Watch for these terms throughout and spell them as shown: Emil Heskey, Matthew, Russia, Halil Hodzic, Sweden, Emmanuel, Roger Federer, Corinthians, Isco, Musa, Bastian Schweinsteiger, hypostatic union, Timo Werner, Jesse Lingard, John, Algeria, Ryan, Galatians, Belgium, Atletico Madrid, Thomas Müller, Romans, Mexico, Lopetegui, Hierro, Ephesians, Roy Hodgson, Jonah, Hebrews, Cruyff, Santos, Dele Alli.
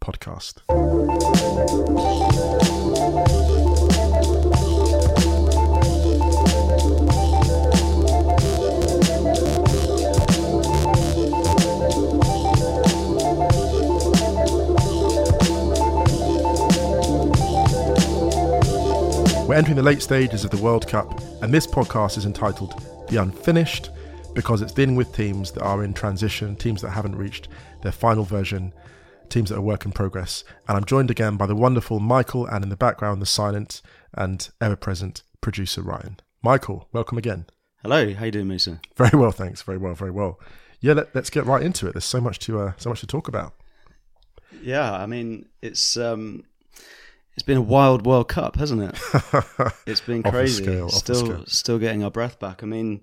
Podcast. We're entering the late stages of the World Cup, and this podcast is entitled The Unfinished because it's dealing with teams that are in transition, teams that haven't reached their final version, teams that are work in progress. And I'm joined again by the wonderful Michael, and in the background, the silent and ever-present producer Ryan. Michael, welcome again. Hello, how you doing, Musa? Very well, thanks. Very well. Yeah, let's get right into it. There's so much to talk about. Yeah, I mean, it's been a wild World Cup, hasn't it? It's been crazy. Still getting our breath back. I mean,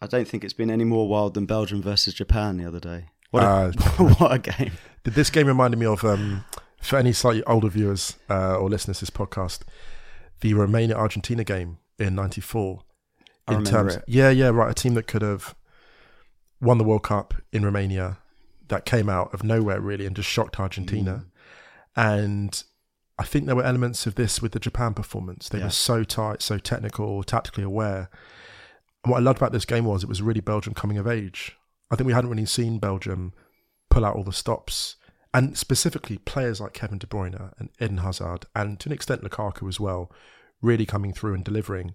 I don't think it's been any more wild than Belgium versus Japan the other day. What a game. This game reminded me of, for any slightly older viewers or listeners to this podcast, the Romania-Argentina game in 94. I remember it. Yeah, right. A team that could have won the World Cup in Romania that came out of nowhere, really, and just shocked Argentina. And I think there were elements of this with the Japan performance. They were so tight, so technical, tactically aware. And what I loved about this game was it was really Belgium coming of age. I think we hadn't really seen Belgium pull out all the stops. And specifically players like Kevin De Bruyne and Eden Hazard, and to an extent Lukaku as well, really coming through and delivering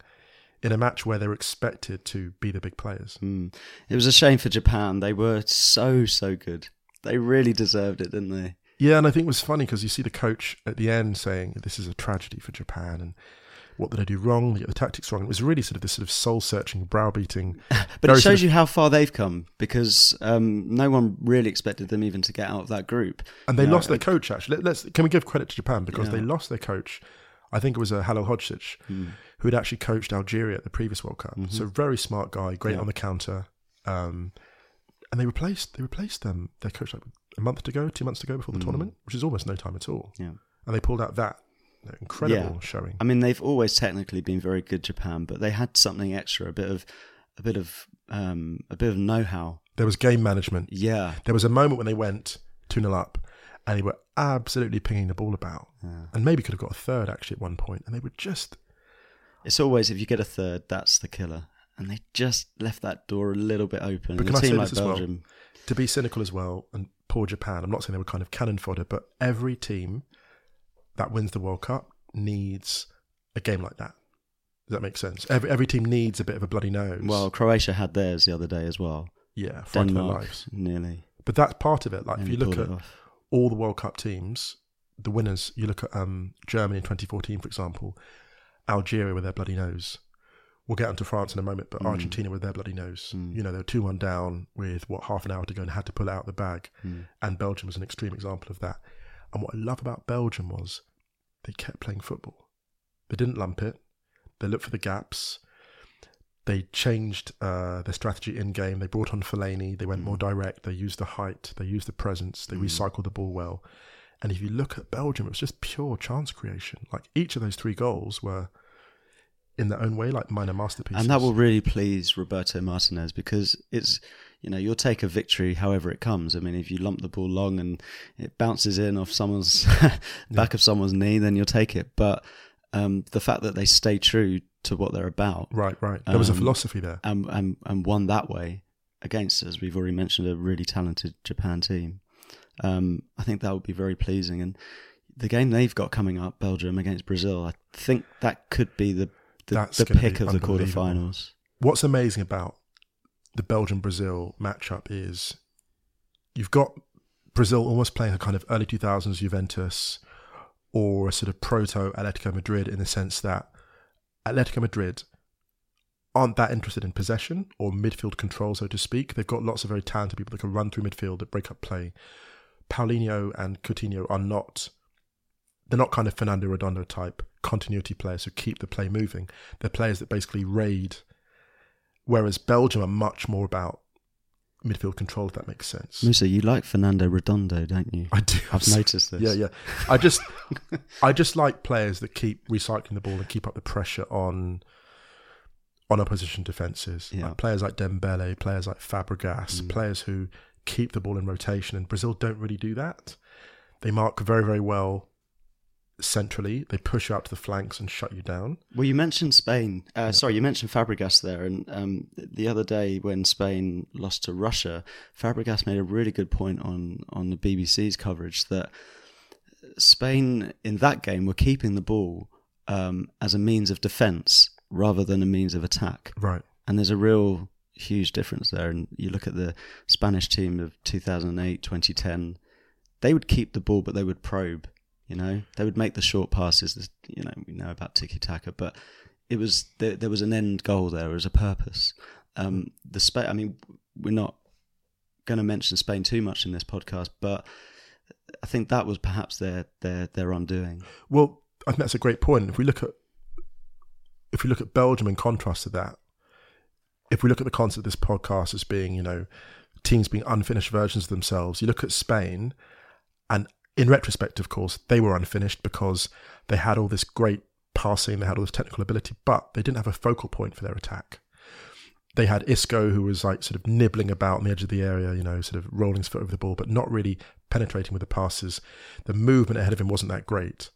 in a match where they were expected to be the big players. It was a shame for Japan. They were so good. They really deserved it, didn't they? Yeah, and I think it was funny because you see the coach at the end saying, this is a tragedy for Japan, and what did they do wrong? They got the tactics wrong. It was really sort of this sort of soul-searching, browbeating. But it shows you how far they've come, because no one really expected them even to get out of that group. And they lost their coach, actually. Can we give credit to Japan? Because they lost their coach. I think it was Halil Hodzic, who had actually coached Algeria at the previous World Cup. Mm-hmm. So very smart guy, great on the counter. And they replaced them, their coach, like a month to go, 2 months to go before the tournament, which is almost no time at all. Yeah. And they pulled out that incredible showing. I mean, they've always technically been very good, Japan, but they had something extra, a bit of know-how. There was game management. Yeah. There was a moment when they went 2-0 up and they were absolutely pinging the ball about, and maybe could have got a third actually at one point, and they were just... It's always, if you get a third, that's the killer. And they just left that door a little bit open. But can I say this as well? To be cynical as well, and poor Japan, I'm not saying they were kind of cannon fodder, but every team that wins the World Cup needs a game like that. Does that make sense? Every team needs a bit of a bloody nose. Well, Croatia had theirs the other day as well. Yeah, fight for their lives. Nearly. But that's part of it. Like, if you look at all the World Cup teams, the winners, you look at Germany in 2014, for example, Algeria with their bloody nose. We'll get onto France in a moment, but Argentina with their bloody nose. You know, they were 2-1 down with, half an hour to go and had to pull it out of the bag. And Belgium was an extreme example of that. And what I love about Belgium was they kept playing football. They didn't lump it. They looked for the gaps. They changed their strategy in game. They brought on Fellaini. They went more direct. They used the height. They used the presence. They recycled the ball well. And if you look at Belgium, it was just pure chance creation. Like, each of those three goals were, in their own way, like minor masterpieces. And that will really please Roberto Martinez, because it's, you'll take a victory however it comes. I mean, if you lump the ball long and it bounces in off someone's back of someone's knee, then you'll take it. But the fact that they stay true to what they're about. Right. There was a philosophy there. And won that way against, as we've already mentioned, a really talented Japan team. I think that would be very pleasing. And the game they've got coming up, Belgium against Brazil, I think that could be the pick of the quarterfinals. What's amazing about the Belgium-Brazil matchup is you've got Brazil almost playing a kind of early 2000s Juventus or a sort of proto-Atletico Madrid, in the sense that Atletico Madrid aren't that interested in possession or midfield control, so to speak. They've got lots of very talented people that can run through midfield, that break up play. Paulinho and Coutinho are not... They're not kind of Fernando Redondo type continuity players who keep the play moving. They're players that basically raid, whereas Belgium are much more about midfield control, if that makes sense. Musa, you like Fernando Redondo, don't you? I do. I've noticed this. Yeah. I just like players that keep recycling the ball and keep up the pressure on opposition defences. Yeah. Like players like Dembele, players like Fabregas, players who keep the ball in rotation, and Brazil don't really do that. They mark very, very well centrally. They push you out to the flanks and shut you down. Well, you mentioned Spain. Sorry, you mentioned Fabregas there. And the other day when Spain lost to Russia, Fabregas made a really good point on the BBC's coverage that Spain in that game were keeping the ball as a means of defence rather than a means of attack. Right. And there's a real huge difference there. And you look at the Spanish team of 2008, 2010, they would keep the ball, but they would probe. You know, they would make the short passes. You know, we know about tiki-taka, but it was there was an end goal there, there was a purpose. I mean, we're not going to mention Spain too much in this podcast, but I think that was perhaps their undoing. Well, I think that's a great point. If we look at Belgium in contrast to that, if we look at the concept of this podcast as being, you know, teams being unfinished versions of themselves, you look at Spain and. In retrospect, of course, they were unfinished because they had all this great passing, they had all this technical ability, but they didn't have a focal point for their attack. They had Isco, who was like sort of nibbling about on the edge of the area, you know, sort of rolling his foot over the ball, but not really penetrating with the passes. The movement ahead of him wasn't that great,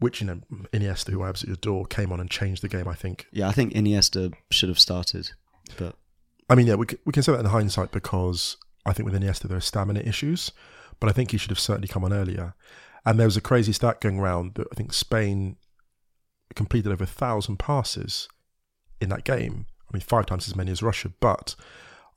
which, you know, Iniesta, who I absolutely adore, came on and changed the game, I think. Yeah, I think Iniesta should have started. But I mean, yeah, we can say that in hindsight, because I think with Iniesta there are stamina issues. But I think he should have certainly come on earlier. And there was a crazy stat going around that I think Spain completed over 1,000 passes in that game. I mean, 5 times as many as Russia, but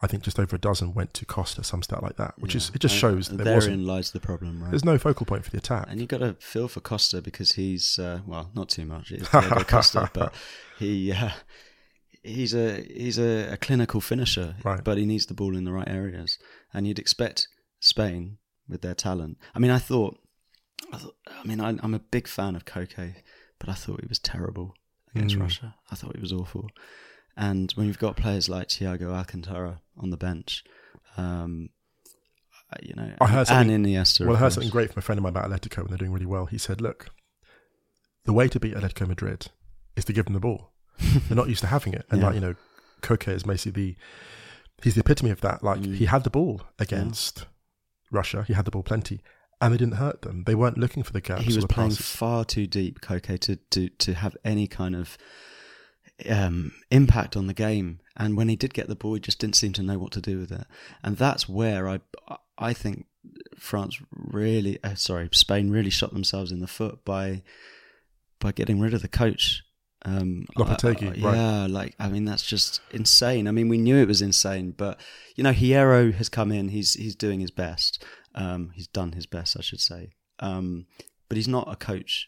I think just over a dozen went to Costa, some stat like that, which is, it just shows that therein lies the problem, right? There's no focal point for the attack. And you've got to feel for Costa because he's, well, not too much, it's Diego Costa, but he's a clinical finisher, right. But he needs the ball in the right areas. And you'd expect Spain... with their talent. I mean, I'm a big fan of Koke, but I thought he was terrible against Russia. I thought he was awful. And when you've got players like Thiago Alcantara on the bench, you know, and Iniesta. Well, I heard something great from a friend of mine about Atletico when they're doing really well. He said, look, the way to beat Atletico Madrid is to give them the ball. They're not used to having it. And like, you know, Koke is basically he's the epitome of that. Like he had the ball against... Yeah. Russia, he had the ball plenty, and they didn't hurt them. They weren't looking for the gaps. He was playing far too deep, Koke, to have any kind of impact on the game. And when he did get the ball, he just didn't seem to know what to do with it. And that's where I think Spain really shot themselves in the foot by getting rid of the coach. Lopetegui, right. Like, I mean, that's just insane. I mean, we knew it was insane, but you know, Hierro has come in. He's doing his best. He's done his best, I should say. But he's not a coach.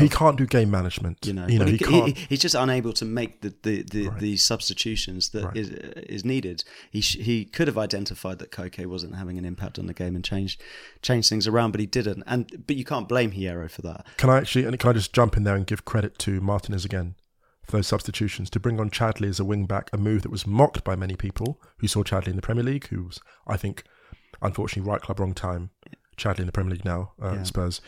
He can't do game management. He can't. He's just unable to make the substitutions that is needed. He could have identified that Koke wasn't having an impact on the game and changed things around, but he didn't. But you can't blame Hierro for that. Can I just jump in there and give credit to Martinez again for those substitutions, to bring on Chadli as a wing back, a move that was mocked by many people who saw Chadli in the Premier League, who was, I think, unfortunately, right club, wrong time. Chadli in the Premier League now, Spurs.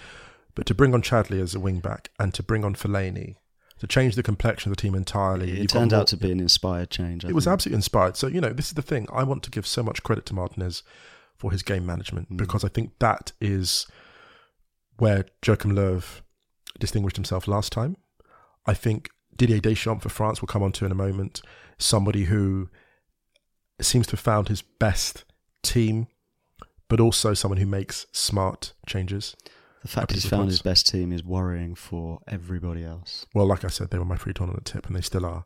But to bring on Chadli as a wing-back and to bring on Fellaini, to change the complexion of the team entirely. It turned out to be an inspired change. It was absolutely inspired. So, you know, this is the thing. I want to give so much credit to Martinez for his game management because I think that is where Joachim Löw distinguished himself last time. I think Didier Deschamps for France, we'll come on to in a moment, somebody who seems to have found his best team, but also someone who makes smart changes. The fact he's found his best team is worrying for everybody else. Well, like I said, they were my pre-tournament tip, and they still are,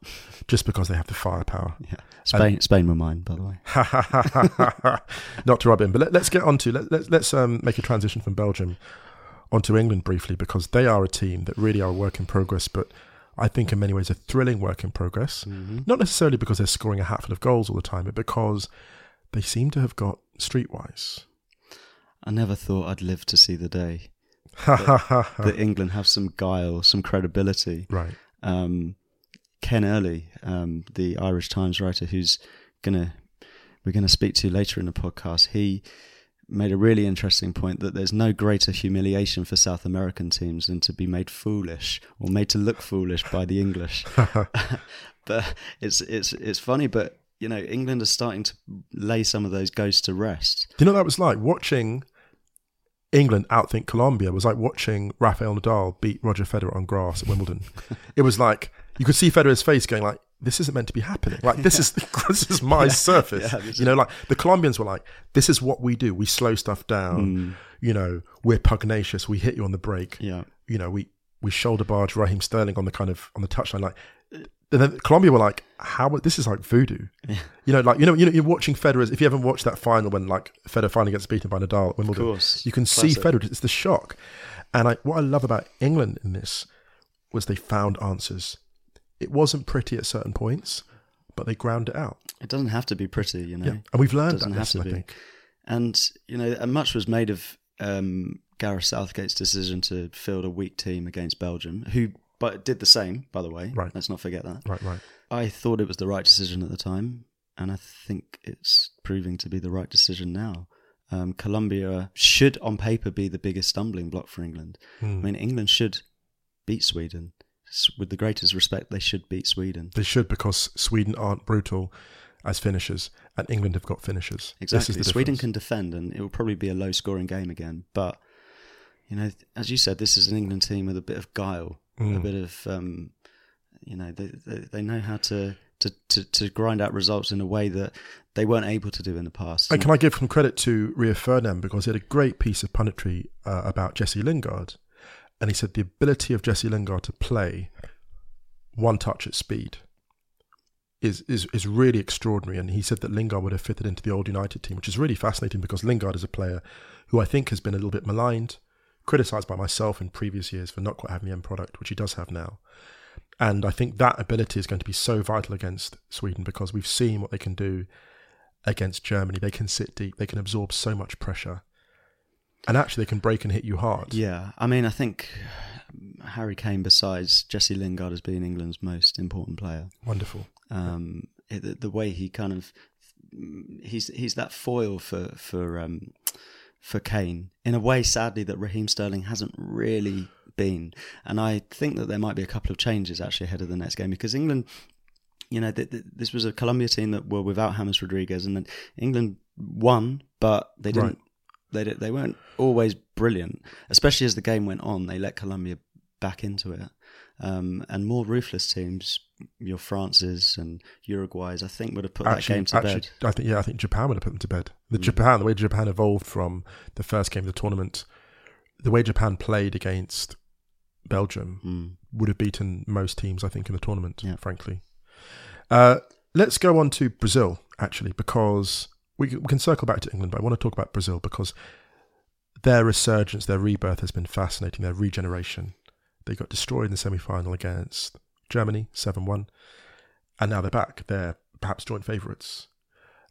just because they have the firepower. Yeah. Spain were mine, by the way. Not to rub in, but let's get on to let's make a transition from Belgium onto England briefly, because they are a team that really are a work in progress, but I think in many ways a thrilling work in progress. Mm-hmm. Not necessarily because they're scoring a hatful of goals all the time, but because they seem to have got streetwise. I never thought I'd live to see the day that England have some guile, some credibility. Right. Ken Early, the Irish Times writer, who's we're gonna speak to later in the podcast, he made a really interesting point that there's no greater humiliation for South American teams than to be made foolish or made to look foolish by the English. But it's funny, but you know, England are starting to lay some of those ghosts to rest. Do you know what that was like? Watching England outthink Colombia was like watching Rafael Nadal beat Roger Federer on grass at Wimbledon. It was like, you could see Federer's face going like, this isn't meant to be happening. Like, this is my surface. Yeah, you know, like the Colombians were like, this is what we do. We slow stuff down. Mm. You know, we're pugnacious. We hit you on the break. Yeah. You know, we shoulder barge Raheem Sterling on the touchline. Like, and then Colombia were like, this is like voodoo. Yeah. You know, like, you know, you're watching Federer. If you haven't watched that final when like Federer finally gets beaten by Nadal at Wimbledon, of course. You can see Federer. It's the shock. And what I love about England in this was they found answers. It wasn't pretty at certain points, but they ground it out. It doesn't have to be pretty, you know. Yeah. And we've learned that lesson, I think. And, you know, and much was made of Gareth Southgate's decision to field a weak team against Belgium, who did the same, by the way. Right. Let's not forget that. Right. I thought it was the right decision at the time, and I think it's proving to be the right decision now. Colombia should, on paper, be the biggest stumbling block for England. Mm. I mean, England should beat Sweden. With the greatest respect, they should beat Sweden. They should, because Sweden aren't brutal as finishers, and England have got finishers. Exactly. Sweden can defend, and it will probably be a low-scoring game again. But, you know, as you said, this is an England team with a bit of guile, a bit of, you know, they know how to grind out results in a way that they weren't able to do in the past. And can I give some credit to Rio Ferdinand, because he had a great piece of punditry about Jesse Lingard. And he said the ability of Jesse Lingard to play one touch at speed is really extraordinary. And he said that Lingard would have fitted into the old United team, which is really fascinating because Lingard is a player who I think has been a little bit maligned, criticised by myself in previous years for not quite having the end product, which he does have now. And I think that ability is going to be so vital against Sweden because we've seen what they can do against Germany. They can sit deep. They can absorb so much pressure. And actually, they can break and hit you hard. Yeah. I mean, I think Harry Kane, besides Jesse Lingard, has been England's most important player. Wonderful. The way he kind of... He's that foil for Kane, in a way, sadly, that Raheem Sterling hasn't really been. And I think that there might be a couple of changes, actually, ahead of the next game, because England... You know, this was a Colombia team that were without James Rodriguez, and then England won, but they didn't... Right. They weren't always brilliant, especially as the game went on. They let Colombia back into it. And more ruthless teams, your France's and Uruguay's, I think would have put that game to bed. I think Japan would have put them to bed. The way Japan evolved from the first game of the tournament, the way Japan played against Belgium would have beaten most teams, I think, in the tournament, frankly. Let's go on to Brazil, actually, because... We can circle back to England, but I want to talk about Brazil because their resurgence, their rebirth has been fascinating, their regeneration. They got destroyed in the semi-final against Germany, 7-1, and now they're back. They're perhaps joint favourites.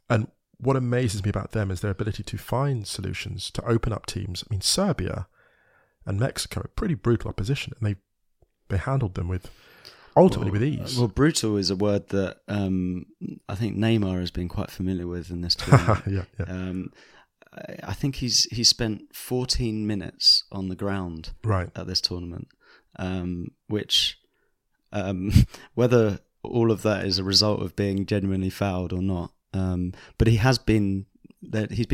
And what amazes me about them is their ability to find solutions, to open up teams. I mean, Serbia and Mexico are pretty brutal opposition, and they handled them with... Ultimately, with ease. Well, brutal is a word that I think Neymar has been quite familiar with in this tournament. Yeah. I think he spent 14 minutes on the ground at this tournament, which whether all of that is a result of being genuinely fouled or not, but he's been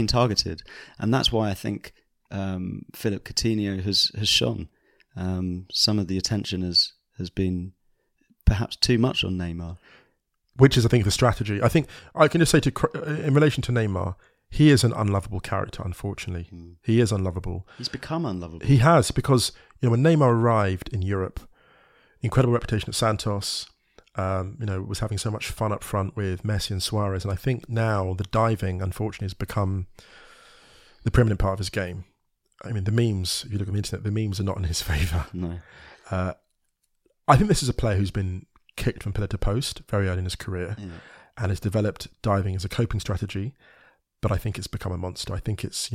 targeted, and that's why I think Philip Coutinho has shone. Some of the attention has been. Perhaps too much on Neymar. Which is, I think, the strategy. I think I can just say in relation to Neymar, He is an unlovable character, unfortunately. Mm. He is unlovable. He's become unlovable. He has, because when Neymar arrived in Europe, incredible reputation at Santos, was having so much fun up front with Messi and Suarez. And I think now the diving, unfortunately, has become the preeminent part of his game. I mean, the memes, if you look at the internet, the memes are not in his favour. No. I think this is a player who's been kicked from pillar to post very early in his career, and has developed diving as a coping strategy. But I think it's become a monster. I think it's,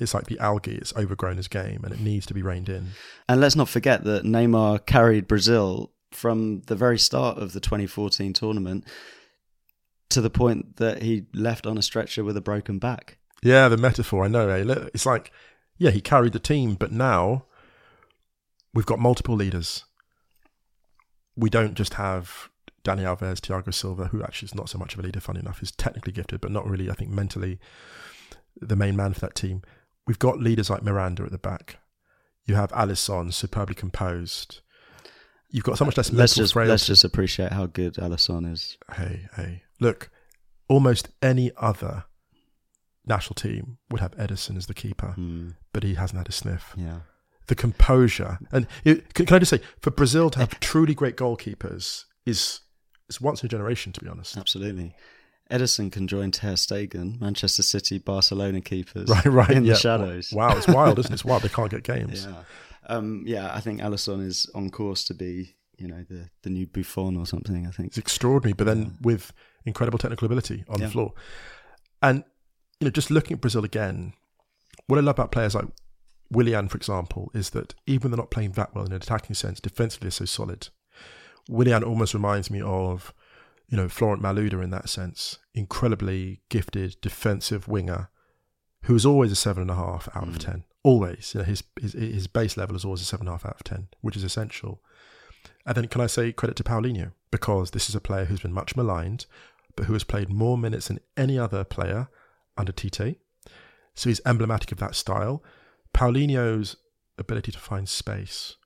it's like the algae. It's overgrown his game and it needs to be reined in. And let's not forget that Neymar carried Brazil from the very start of the 2014 tournament to the point that he left on a stretcher with a broken back. Yeah, the metaphor, I know. Eh? It's like, he carried the team, but now we've got multiple leaders. We don't just have Dani Alves, Thiago Silva, who actually is not so much of a leader, funny enough, is technically gifted, but not really, I think, mentally the main man for that team. We've got leaders like Miranda at the back. You have Alisson, superbly composed. You've got so much less mental frailty. Let's just appreciate how good Alisson is. Hey. Look, almost any other national team would have Ederson as the keeper, but he hasn't had a sniff. Yeah. The composure. And can I just say, for Brazil to have truly great goalkeepers is once in a generation, to be honest. Absolutely. Ederson can join Ter Stegen, Manchester City, Barcelona keepers the shadows. Wow, it's wild, isn't it? It's wild. They can't get games. Yeah. I think Alisson is on course to be, the new Buffon or something, I think. It's extraordinary, but then with incredible technical ability on the floor. And, just looking at Brazil again, what I love about players like Willian, for example, is that even when they're not playing that well in an attacking sense, defensively they're so solid. Willian almost reminds me of, Florent Malouda in that sense. Incredibly gifted defensive winger who is always a 7.5 out of 10. Always. His base level is always a 7.5 out of 10, which is essential. And then can I say credit to Paulinho? Because this is a player who's been much maligned, but who has played more minutes than any other player under Tite. So he's emblematic of that style. Paulinho's ability to find space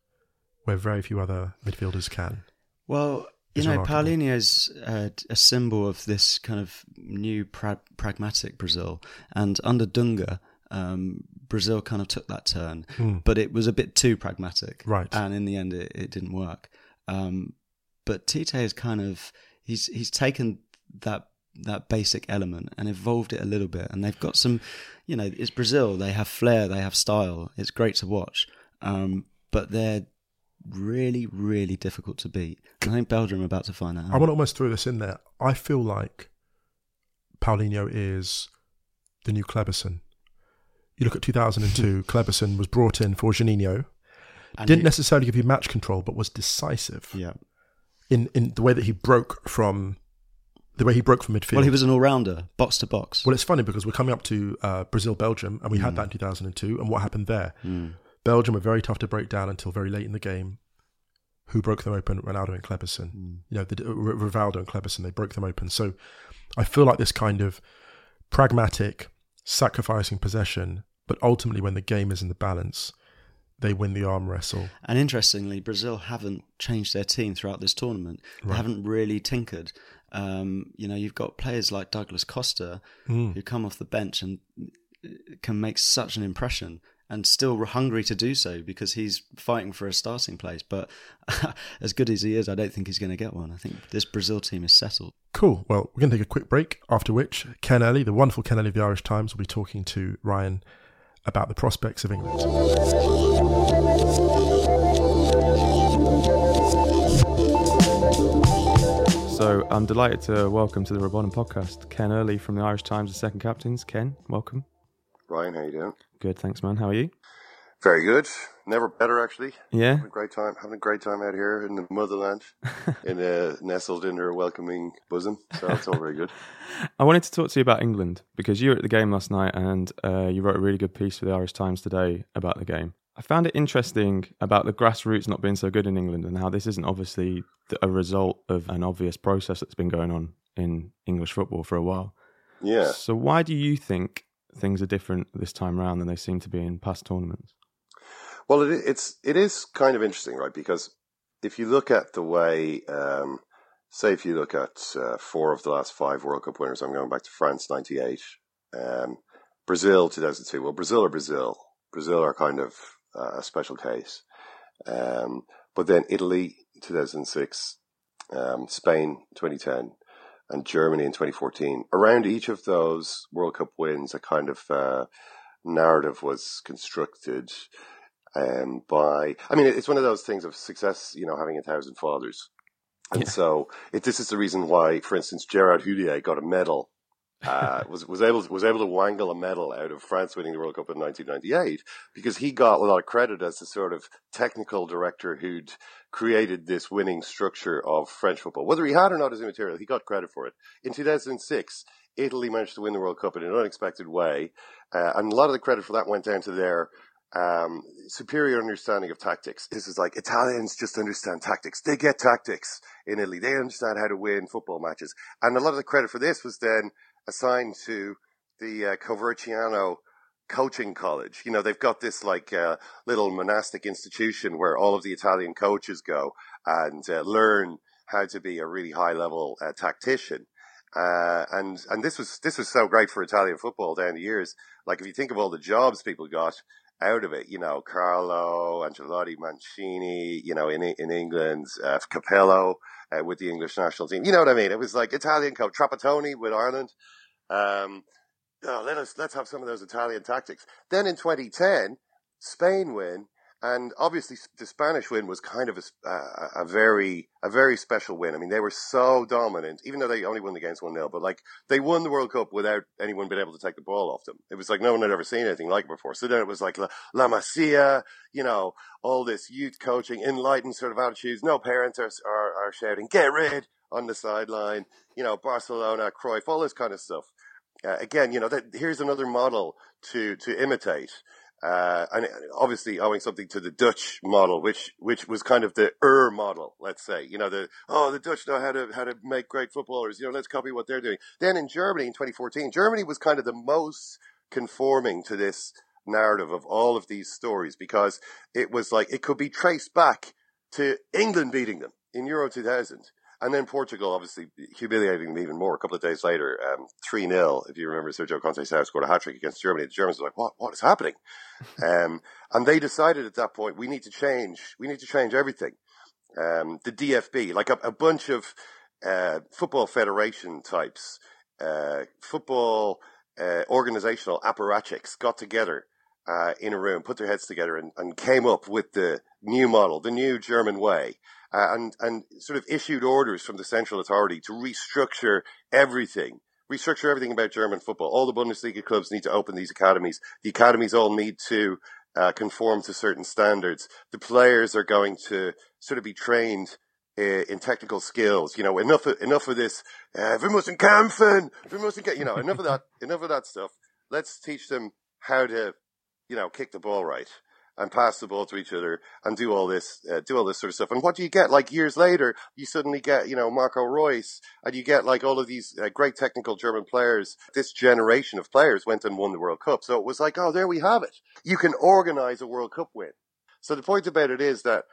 where very few other midfielders can. Well, Paulinho's a symbol of this kind of new pragmatic Brazil. And under Dunga, Brazil kind of took that turn. But it was a bit too pragmatic. Right. And in the end, it didn't work. But Tite is kind of... He's taken that basic element and evolved it a little bit. And they've got some... it's Brazil. They have flair. They have style. It's great to watch. But they're really, really difficult to beat. And I think Belgium are about to find that out. I want to almost throw this in there. I feel like Paulinho is the new Kleberson. You look at 2002, Kleberson was brought in for Juninho. Didn't necessarily give you match control, but was decisive. Yeah. In the way that he broke from... The way he broke from midfield. Well, he was an all-rounder, box to box. Well, it's funny because we're coming up to Brazil-Belgium, and we had that in 2002, and what happened there? Belgium were very tough to break down until very late in the game. Who broke them open? Ronaldo and Kleberson. Rivaldo and Kleberson, they broke them open. So I feel like this kind of pragmatic, sacrificing possession, but ultimately when the game is in the balance, they win the arm wrestle. And interestingly, Brazil haven't changed their team throughout this tournament. Right. They haven't really tinkered. You've got players like Douglas Costa who come off the bench and can make such an impression and still hungry to do so because he's fighting for a starting place. But as good as he is, I don't think he's going to get one. I think this Brazil team is settled. Cool. Well, we're going to take a quick break, after which Ken Ellie, the wonderful Ken Ellie of the Irish Times, will be talking to Ryan about the prospects of England. So I'm delighted to welcome to the Rabon podcast Ken Early from the Irish Times, the second captains. Ken, welcome. Ryan, how you doing? Good, thanks, man. How are you? Very good. Never better, actually. Yeah. Having a great time out here in the motherland, and nestled in her welcoming bosom. So it's all very good. I wanted to talk to you about England because you were at the game last night, and you wrote a really good piece for the Irish Times today about the game. I found it interesting about the grassroots not being so good in England and how this isn't obviously a result of an obvious process that's been going on in English football for a while. Yeah. So why do you think things are different this time around than they seem to be in past tournaments? Well, it is kind of interesting, right? Because if you look at the way, if you look at 4 of the last 5 World Cup winners, I'm going back to France 98, Brazil 2002. Well, Brazil are Brazil. Brazil are kind of a special case. But then Italy 2006, Spain 2010, and Germany in 2014. Around each of those World Cup wins, a kind of narrative was constructed by. I mean, it's one of those things of success, you know, having 1,000 fathers. And so this is the reason why, for instance, Gerard Houllier got a medal, was able to wangle a medal out of France winning the World Cup in 1998, because he got a lot of credit as the sort of technical director who'd created this winning structure of French football. Whether he had or not is immaterial. He got credit for it. In 2006, Italy managed to win the World Cup in an unexpected way. And a lot of the credit for that went down to their superior understanding of tactics. This is like, Italians just understand tactics. They get tactics in Italy. They understand how to win football matches. And a lot of the credit for this was then assigned to the Coverciano coaching college. You know, they've got this like little monastic institution where all of the Italian coaches go and learn how to be a really high level tactician. And this was so great for Italian football down the years. Like, if you think of all the jobs people got out of it, you know, Carlo, Ancelotti, Mancini, you know, in England, Capello with the English national team. You know what I mean? It was like Italian coach, Trapattoni with Ireland. Let's have some of those Italian tactics. Then in 2010, Spain win, and obviously the Spanish win was kind of a very special win. I mean, they were so dominant, even though they only won the games 1-0, but like, they won the World Cup without anyone being able to take the ball off them. It was like no one had ever seen anything like it before. So then it was like La Masia, you know, all this youth coaching, enlightened sort of attitudes. No parents are shouting, get rid on the sideline, you know, Barcelona, Cruyff, all this kind of stuff. Again, you know, here's another model to imitate. And obviously owing something to the Dutch model, which was kind of the model, let's say, you know, the Dutch know how to make great footballers, you know, let's copy what they're doing. Then in Germany in 2014, Germany was kind of the most conforming to this narrative of all of these stories, because it was like, it could be traced back to England beating them in Euro 2000. And then Portugal, obviously, humiliating them even more. A couple of days later, 3-0, if you remember, Sergio Conte's house scored a hat-trick against Germany. The Germans were like, what is happening? And they decided at that point, we need to change everything. The DFB, like a bunch of football federation types, football organizational apparatchiks got together in a room, put their heads together and came up with the new model, the new German way. And sort of issued orders from the central authority to restructure everything about German football. All the Bundesliga clubs need to open these academies. The academies all need to conform to certain standards. The players are going to sort of be trained in technical skills. You know, enough of this. Wir müssen kämpfen. You know, enough of that stuff. Let's teach them how to, you know, kick the ball right and pass the ball to each other and do all this sort of stuff. And what do you get? Like, years later, you suddenly get, you know, Marco Reus, and you get like all of these great technical German players. This generation of players went and won the World Cup. So it was like, oh, there we have it. You can organize a World Cup win. So the point about it is that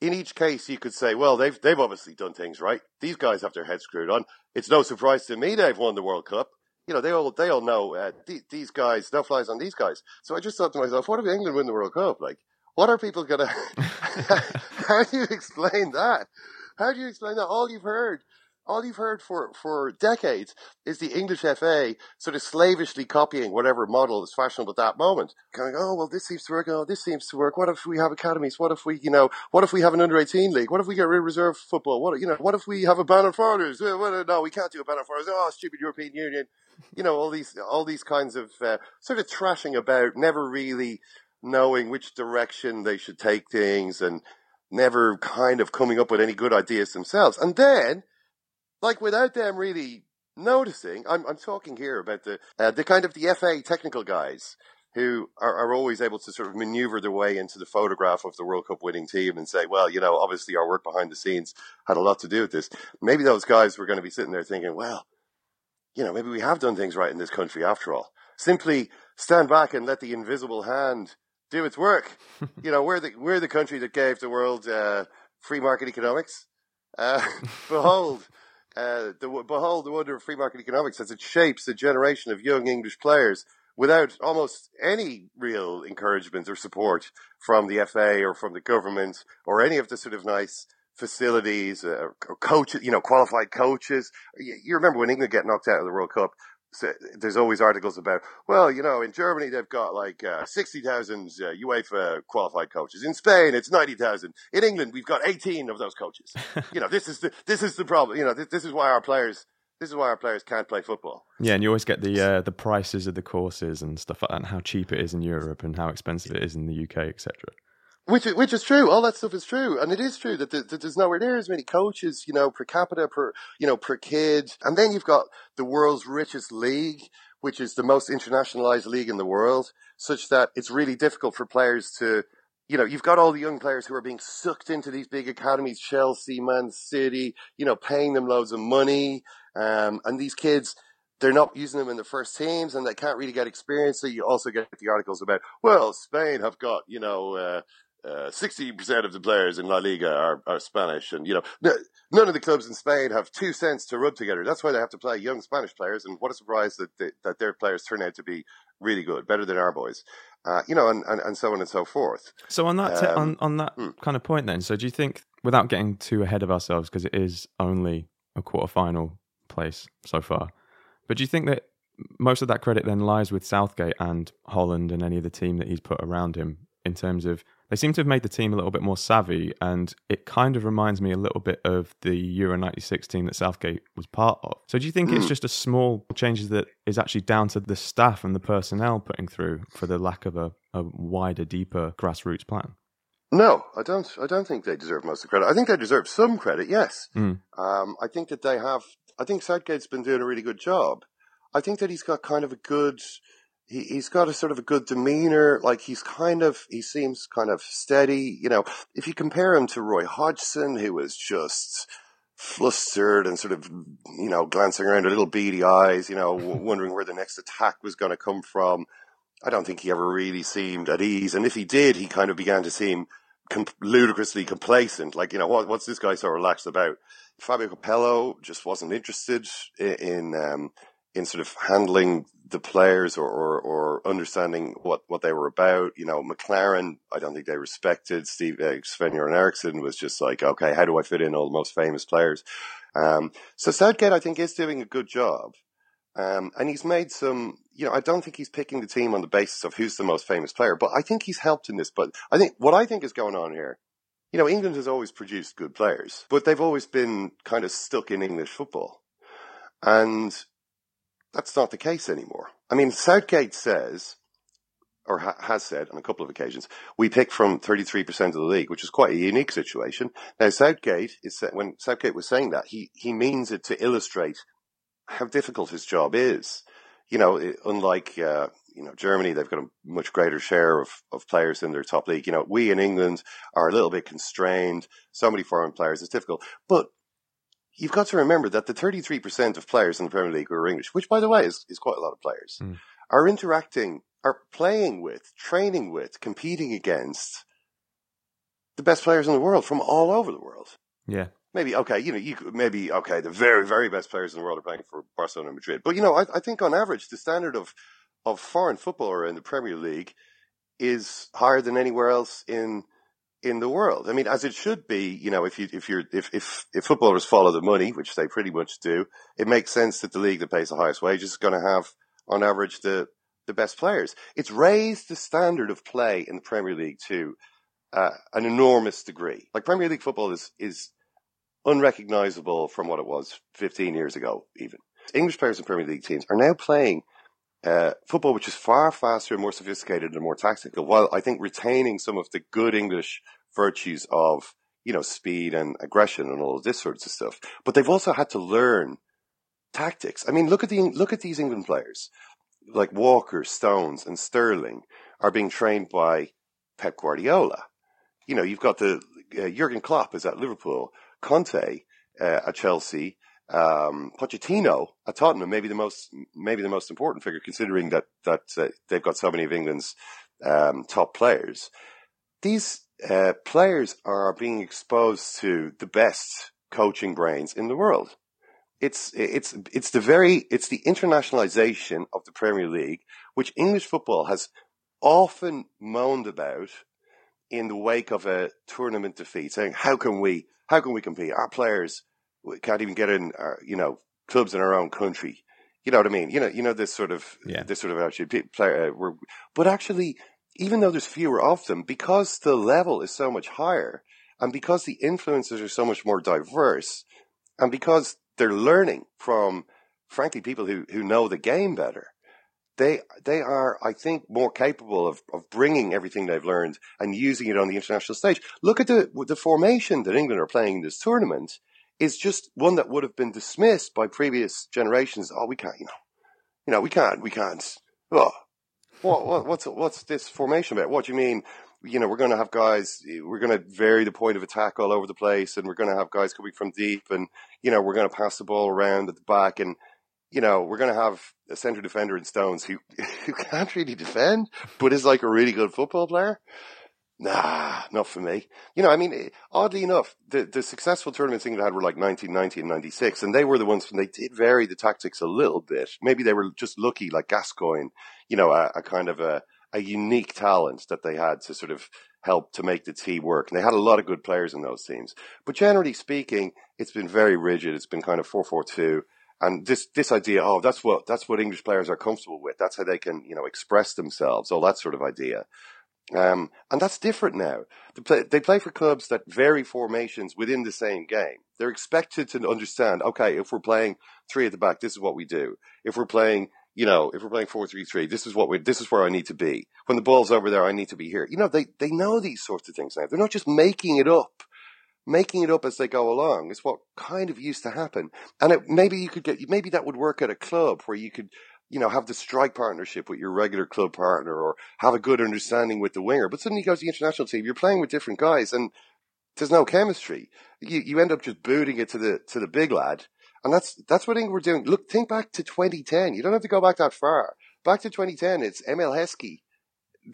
in each case, you could say, well, they've obviously done things right. These guys have their heads screwed on. It's no surprise to me they've won the World Cup. You know, they all know these guys, no flies on these guys. So I just thought to myself, what if England win the World Cup? Like, what are people going to – how do you explain that? How do you explain that? All you've heard for decades is the English FA sort of slavishly copying whatever model is fashionable at that moment. Going, oh, well, this seems to work. Oh, this seems to work. What if we have academies? What if we, you know, what if we have an under-18 league? What if we get rid of reserve football? What, you know, what if we have a ban on foreigners? No, we can't do a ban on foreigners. Oh, stupid European Union. You know, all these kinds of sort of trashing about, never really knowing which direction they should take things, and never kind of coming up with any good ideas themselves. And then, like, without them really noticing, I'm talking here about the kind of the FA technical guys who are always able to sort of maneuver their way into the photograph of the World Cup winning team and say, well, you know, obviously our work behind the scenes had a lot to do with this. Maybe those guys were going to be sitting there thinking, well, you know, maybe we have done things right in this country after all. Simply stand back and let the invisible hand do its work. You know, we're the country that gave the world free market economics. Behold the wonder of free market economics as it shapes the generation of young English players without almost any real encouragement or support from the FA or from the government or any of the sort of nice facilities or coaches, you know, qualified coaches. You remember when England get knocked out of the World Cup, so there's always articles about, well, you know, in Germany, they've got like 60,000 UEFA qualified coaches. In Spain, it's 90,000. In England, we've got 18 of those coaches. You know, this is the problem. You know, this is why our players can't play football. Yeah, and you always get the prices of the courses and stuff like that, and how cheap it is in Europe and how expensive it is in the UK, etc. Which is true. All that stuff is true. And it is true that there's nowhere near as many coaches, you know, per capita, per kid. And then you've got the world's richest league, which is the most internationalized league in the world, such that it's really difficult for players to, you know, you've got all the young players who are being sucked into these big academies, Chelsea, Man City, you know, paying them loads of money. And these kids, they're not using them in the first teams and they can't really get experience. So you also get the articles about, well, Spain have got, you know, 60% of the players in La Liga are Spanish, and you know none of the clubs in Spain have 2 cents to rub together. That's why they have to play young Spanish players, and what a surprise that their players turn out to be really good, better than our boys, you know, and so on and so forth. So on that kind of point, then, so do you think, without getting too ahead of ourselves, because it is only a quarterfinal place so far, but do you think that most of that credit then lies with Southgate and Holland and any of the team that he's put around him, in terms of they seem to have made the team a little bit more savvy, and it kind of reminds me a little bit of the Euro 96 team that Southgate was part of. So do you think it's just a small changes that is actually down to the staff and the personnel putting through for the lack of a wider, deeper grassroots plan? No, I don't think they deserve most of the credit. I think they deserve some credit, yes. I think that they have... I think Southgate's been doing a really good job. I think that he's got kind of a good... He's got a sort of a good demeanor, like he seems kind of steady. You know, if you compare him to Roy Hodgson, who was just flustered and sort of, you know, glancing around with little beady eyes, you know, wondering where the next attack was going to come from. I don't think he ever really seemed at ease. And if he did, he kind of began to seem ludicrously complacent. Like, you know, what's this guy so relaxed about? Fabio Capello just wasn't interested in sort of handling the players or understanding what they were about. You know, McLaren, I don't think they respected. Sven-Göran Eriksson was just like, okay, how do I fit in all the most famous players? So Southgate, I think, is doing a good job. And he's made some, you know, I don't think he's picking the team on the basis of who's the most famous player, but I think he's helped in this. But I think what I think is going on here, you know, England has always produced good players, but they've always been kind of stuck in English football. And that's not the case anymore. I mean, Southgate says, or has said on a couple of occasions, we pick from 33% of the league, which is quite a unique situation. Now, when Southgate was saying that, he means it to illustrate how difficult his job is. You know, unlike you know, Germany, they've got a much greater share of players in their top league. You know, we in England are a little bit constrained. So many foreign players, it's difficult. But you've got to remember that the 33% of players in the Premier League who are English, which, by the way, is quite a lot of players, are interacting, are playing with, training with, competing against the best players in the world from all over the world. Yeah. Maybe the very, very best players in the world are playing for Barcelona and Madrid. But, you know, I think on average, the standard of foreign footballer in the Premier League is higher than anywhere else in the world. I mean, as it should be, you know, if footballers follow the money, which they pretty much do, it makes sense that the league that pays the highest wages is going to have, on average, the best players. It's raised the standard of play in the Premier League to an enormous degree. Like, Premier League football is unrecognizable from what it was 15 years ago, even. English players in Premier League teams are now playing football which is far faster, more sophisticated and more tactical, while I think retaining some of the good English virtues of, you know, speed and aggression and all of this sorts of stuff. But they've also had to learn tactics. I mean, look at these England players, like Walker, Stones and Sterling are being trained by Pep Guardiola. You know, you've got the Jurgen Klopp is at Liverpool, Conte at Chelsea, Pochettino at Tottenham, maybe the most important figure, considering that they've got so many of England's top players. These players are being exposed to the best coaching brains in the world. It's the internationalization of the Premier League, which English football has often moaned about in the wake of a tournament defeat, saying, how can we compete? Our players can't even get in our, clubs in our own country. You know what I mean? This sort of attitude. But actually, even though there's fewer of them, because the level is so much higher, and because the influences are so much more diverse, and because they're learning from, frankly, people who know the game better, they are, I think, more capable of bringing everything they've learned and using it on the international stage. Look at the formation that England are playing in this tournament is just one that would have been dismissed by previous generations. Oh, we can't. Oh, what's this formation about? What do you mean? We're going to have guys, we're going to vary the point of attack all over the place, and we're going to have guys coming from deep, and, we're going to pass the ball around at the back, and, we're going to have a centre defender in Stones who can't really defend, but is like a really good football player. Nah, not for me. Oddly enough, the successful tournaments England had were like 1990 and 96, and they were the ones when they did vary the tactics a little bit. Maybe they were just lucky, like Gascoigne, a kind of a unique talent that they had to sort of help to make the team work. And they had a lot of good players in those teams. But generally speaking, it's been very rigid. It's been kind of 4-4-2. And this idea, that's what English players are comfortable with. That's how they can, express themselves, all that sort of idea. And that's different now. They play for clubs that vary formations within the same game. They're expected to understand, okay, if we're playing three at the back, this is what we do. If we're playing 4-3-3, this is where I need to be. When the ball's over there, I need to be here. They know these sorts of things now. They're not just making it up as they go along. It's what kind of used to happen. And maybe that would work at a club where you could, have the strike partnership with your regular club partner or have a good understanding with the winger. But suddenly you go to the international team, you're playing with different guys and there's no chemistry. You end up just booting it to the big lad. And that's what England were doing. Look, think back to 2010. You don't have to go back that far. Back to 2010, it's Emil Heskey,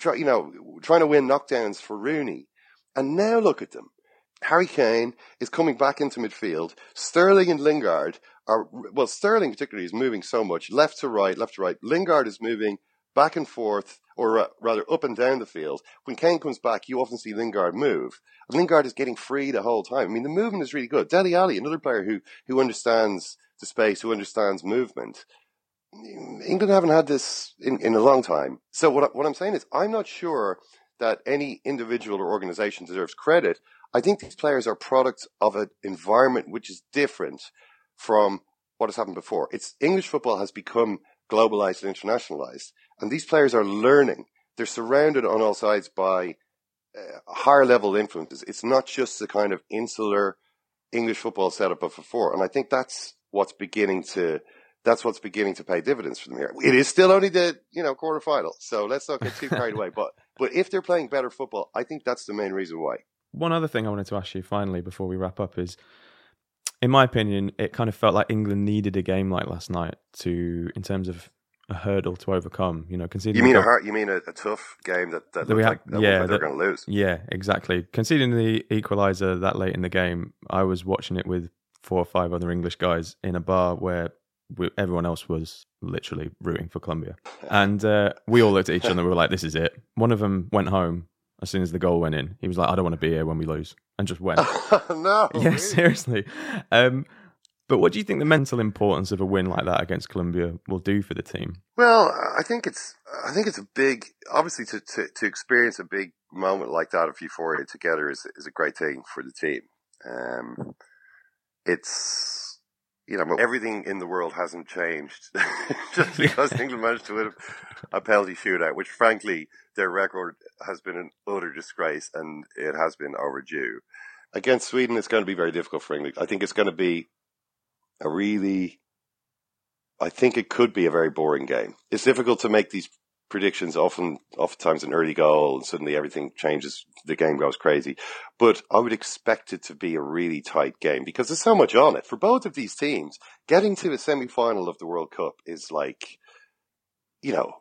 trying to win knockdowns for Rooney. And now look at them. Harry Kane is coming back into midfield. Sterling and Lingard Sterling particularly is moving so much left to right. Lingard is moving back and forth, or rather up and down the field. When Kane comes back, you often see Lingard move. And Lingard is getting free the whole time. I mean, the movement is really good. Dele Alli, another player who understands the space, who understands movement. England haven't had this in a long time. So what I'm saying is, I'm not sure that any individual or organization deserves credit. I think these players are products of an environment which is different from what has happened before. English football has become globalized and internationalized. And these players are learning. They're surrounded on all sides by higher level influences. It's not just the kind of insular English football setup of before. And I think that's what's beginning to pay dividends for them here. It is still only the quarterfinal, so let's not get too carried away. But if they're playing better football, I think that's the main reason why. One other thing I wanted to ask you finally before we wrap up is, in my opinion, it kind of felt like England needed a game like last night in terms of a hurdle to overcome, conceding. You mean a tough game that they're going to lose. Yeah, exactly. Conceding the equaliser that late in the game, I was watching it with 4 or 5 other English guys in a bar where everyone else was literally rooting for Colombia. And we all looked at each other and we were like, this is it. One of them went home as soon as the goal went in. He was like, I don't want to be here when we lose. And just went. No. Yeah, really? Seriously. But what do you think the mental importance of a win like that against Colombia will do for the team? Well, I think it's a big, obviously to experience a big moment like that of euphoria together is a great thing for the team. Everything in the world hasn't changed just because England managed to win a penalty shootout, which frankly their record has been an utter disgrace and it has been overdue. Against Sweden, it's going to be very difficult for England. I think it's going to be it could be a very boring game. It's difficult to make these predictions. Oftentimes an early goal and suddenly everything changes. The game goes crazy. But I would expect it to be a really tight game because there's so much on it. For both of these teams, getting to the semi-final of the World Cup is like, massive.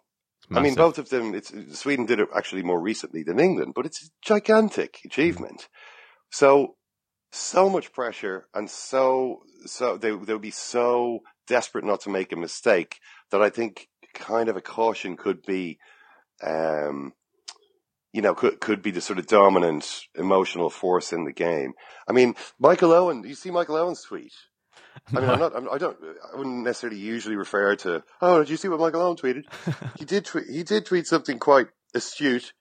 I mean, both of them, Sweden did it actually more recently than England, but it's a gigantic achievement. So so much pressure, and so they would be so desperate not to make a mistake that I think kind of a caution could be, could be the sort of dominant emotional force in the game. I mean, Michael Owen. You see Michael Owen's tweet. I mean, I wouldn't necessarily usually refer to. Oh, did you see what Michael Owen tweeted? He did tweet something quite astute,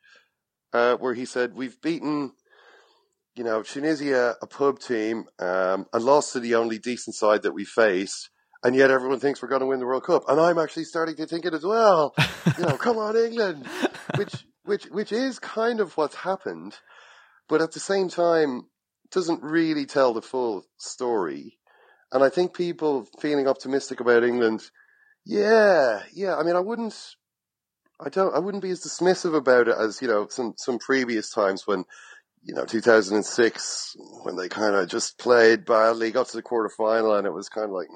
where he said, "We've beaten, Tunisia, a pub team, and lost to the only decent side that we faced, and yet everyone thinks we're going to win the World Cup. And I'm actually starting to think it as well. Come on, England," which is kind of what's happened, but at the same time doesn't really tell the full story. And I think people feeling optimistic about England, yeah. I mean, I wouldn't be as dismissive about it as some previous times when. 2006, when they kind of just played badly, got to the quarterfinal, and it was kind of like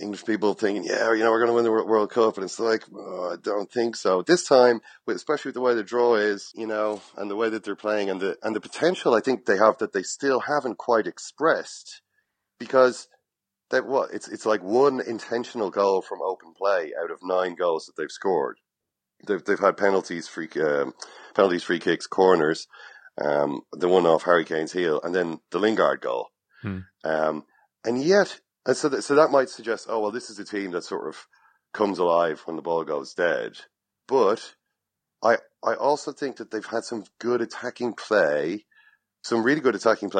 English people thinking, we're going to win the World Cup, and it's like, I don't think so. This time, especially with the way the draw is, and the way that they're playing, and the potential I think they have that they still haven't quite expressed, because it's like one intentional goal from open play out of 9 goals that they've scored. They've had penalties, free kicks, corners. The one off Harry Kane's heel, and then the Lingard goal. And so that might suggest, this is a team that sort of comes alive when the ball goes dead. But I also think that they've had some really good attacking play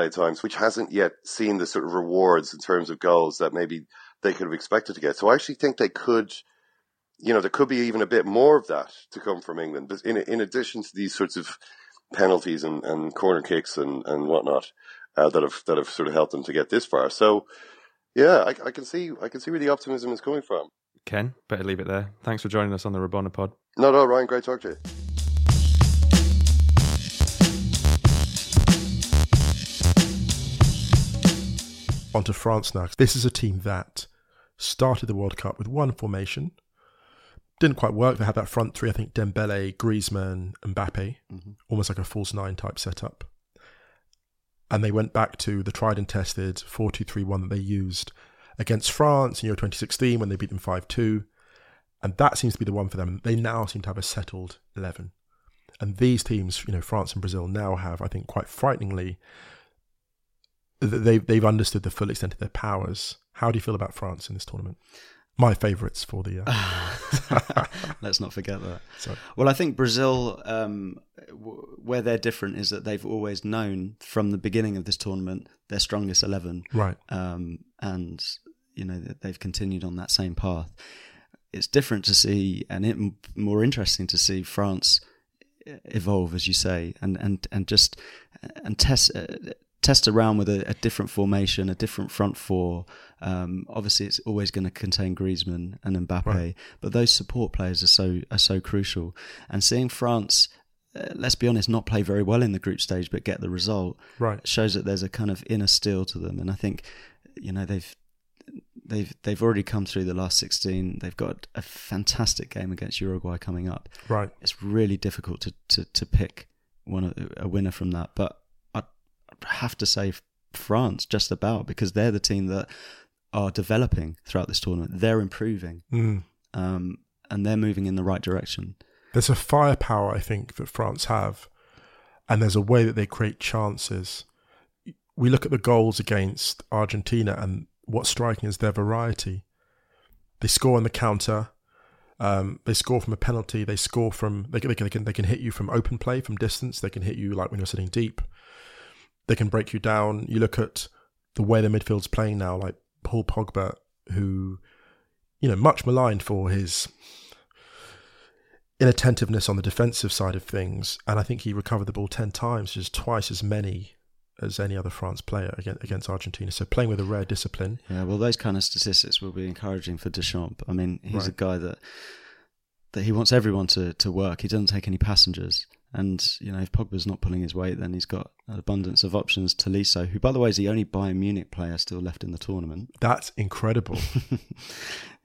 at times, which hasn't yet seen the sort of rewards in terms of goals that maybe they could have expected to get. So I actually think they could, there could be even a bit more of that to come from England. But in addition to these sorts of penalties and corner kicks and whatnot that have sort of helped them to get this far. So, I can see where the optimism is coming from. Ken, better leave it there. Thanks for joining us on the Rabona Pod. No, Ryan, great talk to you. On to France now. This is a team that started the World Cup with one formation. Didn't quite work. They had that front three, I think, Dembele, Griezmann, Mbappe, almost like a false 9 type setup. And they went back to the tried and tested 4-2-3-1 that they used against France in Euro 2016 when they beat them 5-2. And that seems to be the one for them. They now seem to have a settled 11. And these teams, France and Brazil now have, I think, quite frighteningly, they've understood the full extent of their powers. How do you feel about France in this tournament? My favourites for the... Let's not forget that. Sorry. Well, I think Brazil, where they're different is that they've always known from the beginning of this tournament their strongest 11. Right. And, they've continued on that same path. It's different to see, and more interesting to see France evolve, as you say, and test around with a different formation, a different front four. Obviously, it's always going to contain Griezmann and Mbappe, right. But those support players are so crucial. And seeing France, let's be honest, not play very well in the group stage, but get the result, right, shows that there's a kind of inner steel to them. And I think, they've already come through the last 16. They've got a fantastic game against Uruguay coming up. Right, it's really difficult to pick a winner from that, but have to say France just about, because they're the team that are developing throughout this tournament. They're improving and they're moving in the right direction. There's a firepower, I think, that France have, and there's a way that they create chances. We look at the goals against Argentina, and what's striking is their variety. They score on the counter, they score from a penalty, they score from they can hit you from open play, from distance, they can hit you like when you're sitting deep. They can break you down. You look at the way the midfield's playing now, like Paul Pogba, who, much maligned for his inattentiveness on the defensive side of things. And I think he recovered the ball 10 times, just twice as many as any other France player against Argentina. So playing with a rare discipline. Yeah, well, those kind of statistics will be encouraging for Deschamps. I mean, he's a guy that he wants everyone to work. He doesn't take any passengers. And, if Pogba's not pulling his weight, then he's got an abundance of options. Tolisso, who, by the way, is the only Bayern Munich player still left in the tournament. That's incredible.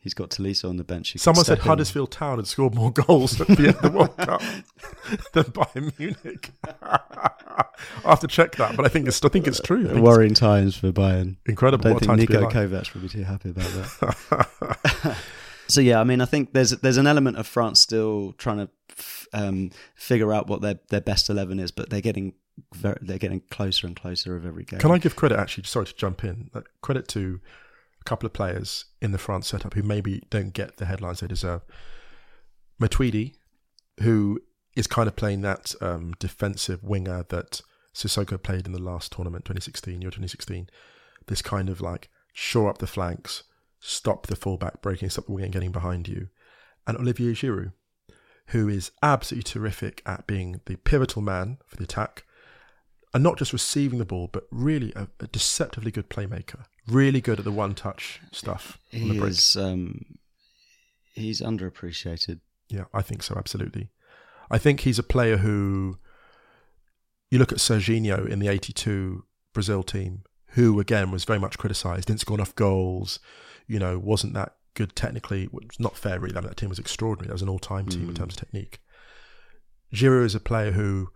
He's got Tolisso on the bench. Someone said Huddersfield Town had scored more goals at the end of the World Cup than Bayern Munich. I have to check that, but I think it's true. Worrying times for Bayern. Incredible. I don't think Niko Kovac would be too happy about that. So yeah, I mean, I think there's an element of France still trying to figure out what their best 11 is, but they're getting closer and closer of every game. Can I give credit, actually? Sorry to jump in. Credit to couple of players in the France setup who maybe don't get the headlines they deserve. Matuidi, who is kind of playing that defensive winger that Sissoko played in the last tournament, 2016, Euro 2016. This kind of like shore up the flanks, stop the fullback breaking, stop the winger getting behind you. And Olivier Giroud, who is absolutely terrific at being the pivotal man for the attack, and not just receiving the ball, but really a deceptively good playmaker. Really good at the one-touch stuff. He is. He's underappreciated. Yeah, I think so, absolutely. I think he's a player who... You look at Serginho in the 82 Brazil team, who, again, was very much criticised, didn't score enough goals, wasn't that good technically. Which was not fair, really. I mean, that team was extraordinary. That was an all-time team in terms of technique. Giroud is a player who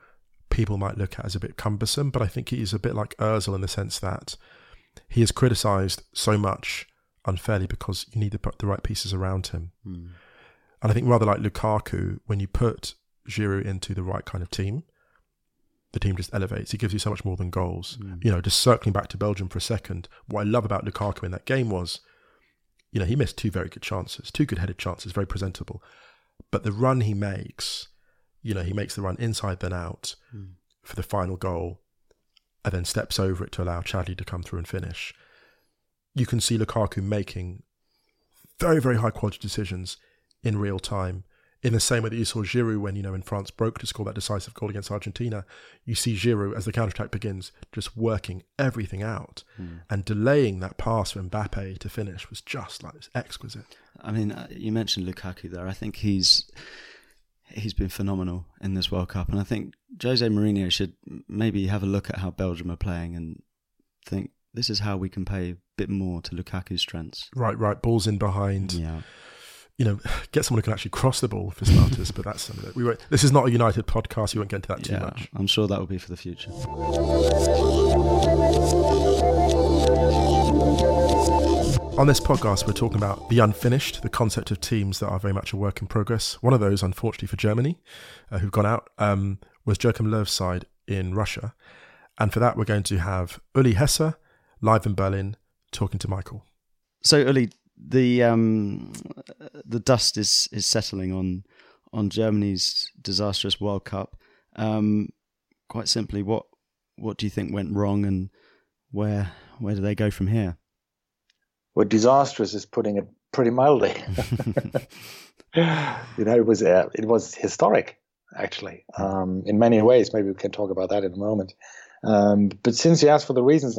people might look at as a bit cumbersome, but I think he is a bit like Ozil in the sense that he is criticised so much unfairly because you need the right pieces around him. Mm. And I think rather like Lukaku, when you put Giroud into the right kind of team, the team just elevates. He gives you so much more than goals. Mm. Just circling back to Belgium for a second, what I love about Lukaku in that game was, he missed two very good chances, two good headed chances, very presentable. But the run he makes, he makes the run inside then out for the final goal, and then steps over it to allow Chadli to come through and finish. You can see Lukaku making very, very high quality decisions in real time. In the same way that you saw Giroud when, in France broke to score that decisive goal against Argentina, you see Giroud as the counter-attack begins just working everything out and delaying that pass for Mbappe to finish was just like this exquisite. I mean, you mentioned Lukaku there. I think he's been phenomenal in this World Cup, and I think Jose Mourinho should maybe have a look at how Belgium are playing and think this is how we can pay a bit more to Lukaku's strengths. Right. Balls in behind. Yeah. Get someone who can actually cross the ball for starters, but that's something that this is not a United podcast. You won't get into that too much. I'm sure that will be for the future. On this podcast, we're talking about the unfinished, the concept of teams that are very much a work in progress. One of those, unfortunately for Germany, who've gone out, was Joachim Löw's side in Russia. And for that, we're going to have Uli Hesse, live in Berlin, talking to Michael. So Uli, the dust is settling on Germany's disastrous World Cup. Quite simply, what do you think went wrong and where do they go from here? Well, disastrous is putting it pretty mildly. It was historic, actually, in many ways. Maybe we can talk about that in a moment. But since you asked for the reasons,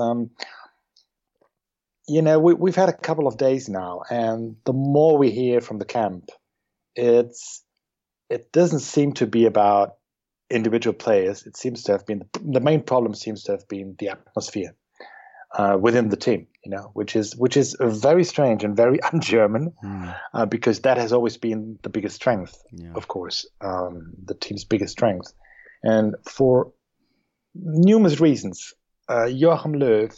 we've had a couple of days now, and the more we hear from the camp, it doesn't seem to be about individual players. It seems to have been the main problem. Seems to have been the atmosphere within the team, which is very strange and very un-German, because that has always been the biggest strength, of course, the team's biggest strength, and for numerous reasons, Joachim Löw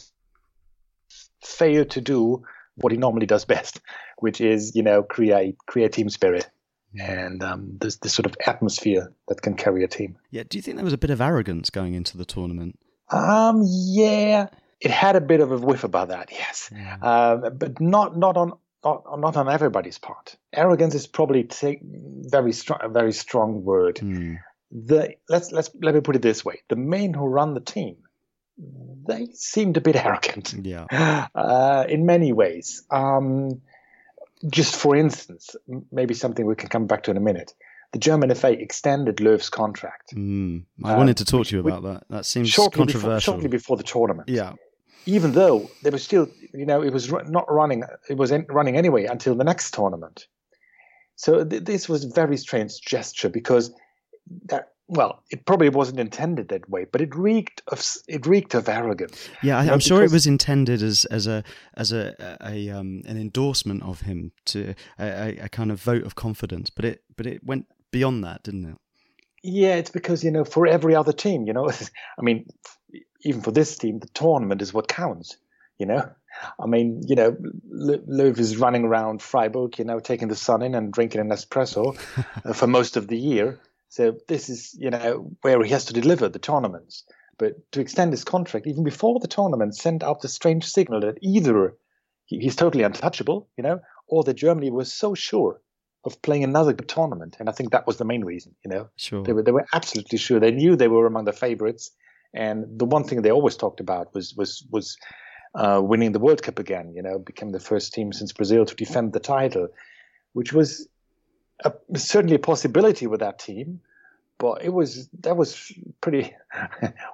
failed to do what he normally does best, which is create team spirit and this sort of atmosphere that can carry a team. Yeah, do you think there was a bit of arrogance going into the tournament? Yeah. It had a bit of a whiff about that, yes, but not on everybody's part. Arrogance is probably a very strong word. Mm. Let me put it this way: the men who run the team, they seemed a bit arrogant, in many ways. Just for instance, maybe something we can come back to in a minute. The German FA extended Löw's contract. Mm. I wanted to talk to you about that. That seems controversial. Shortly before the tournament. Yeah. Even though there was still, it was not running. It was running anyway until the next tournament. So this was a very strange gesture because that well, it probably wasn't intended that way, but it reeked of arrogance. Yeah, I'm sure it was intended as an endorsement of him, to a kind of vote of confidence. But it went beyond that, didn't it? Yeah, it's because, for every other team, I mean, even for this team, the tournament is what counts, I mean, Löw is running around Freiburg, taking the sun in and drinking an espresso for most of the year. So this is, where he has to deliver the tournaments. But to extend his contract, even before the tournament, sent out the strange signal that either he's totally untouchable, or that Germany was so sure of playing another good tournament. And I think that was the main reason, Sure. They were absolutely sure. They knew they were among the favorites. And the one thing they always talked about was winning the World Cup again, became the first team since Brazil to defend the title, which was certainly a possibility with that team. But that was pretty,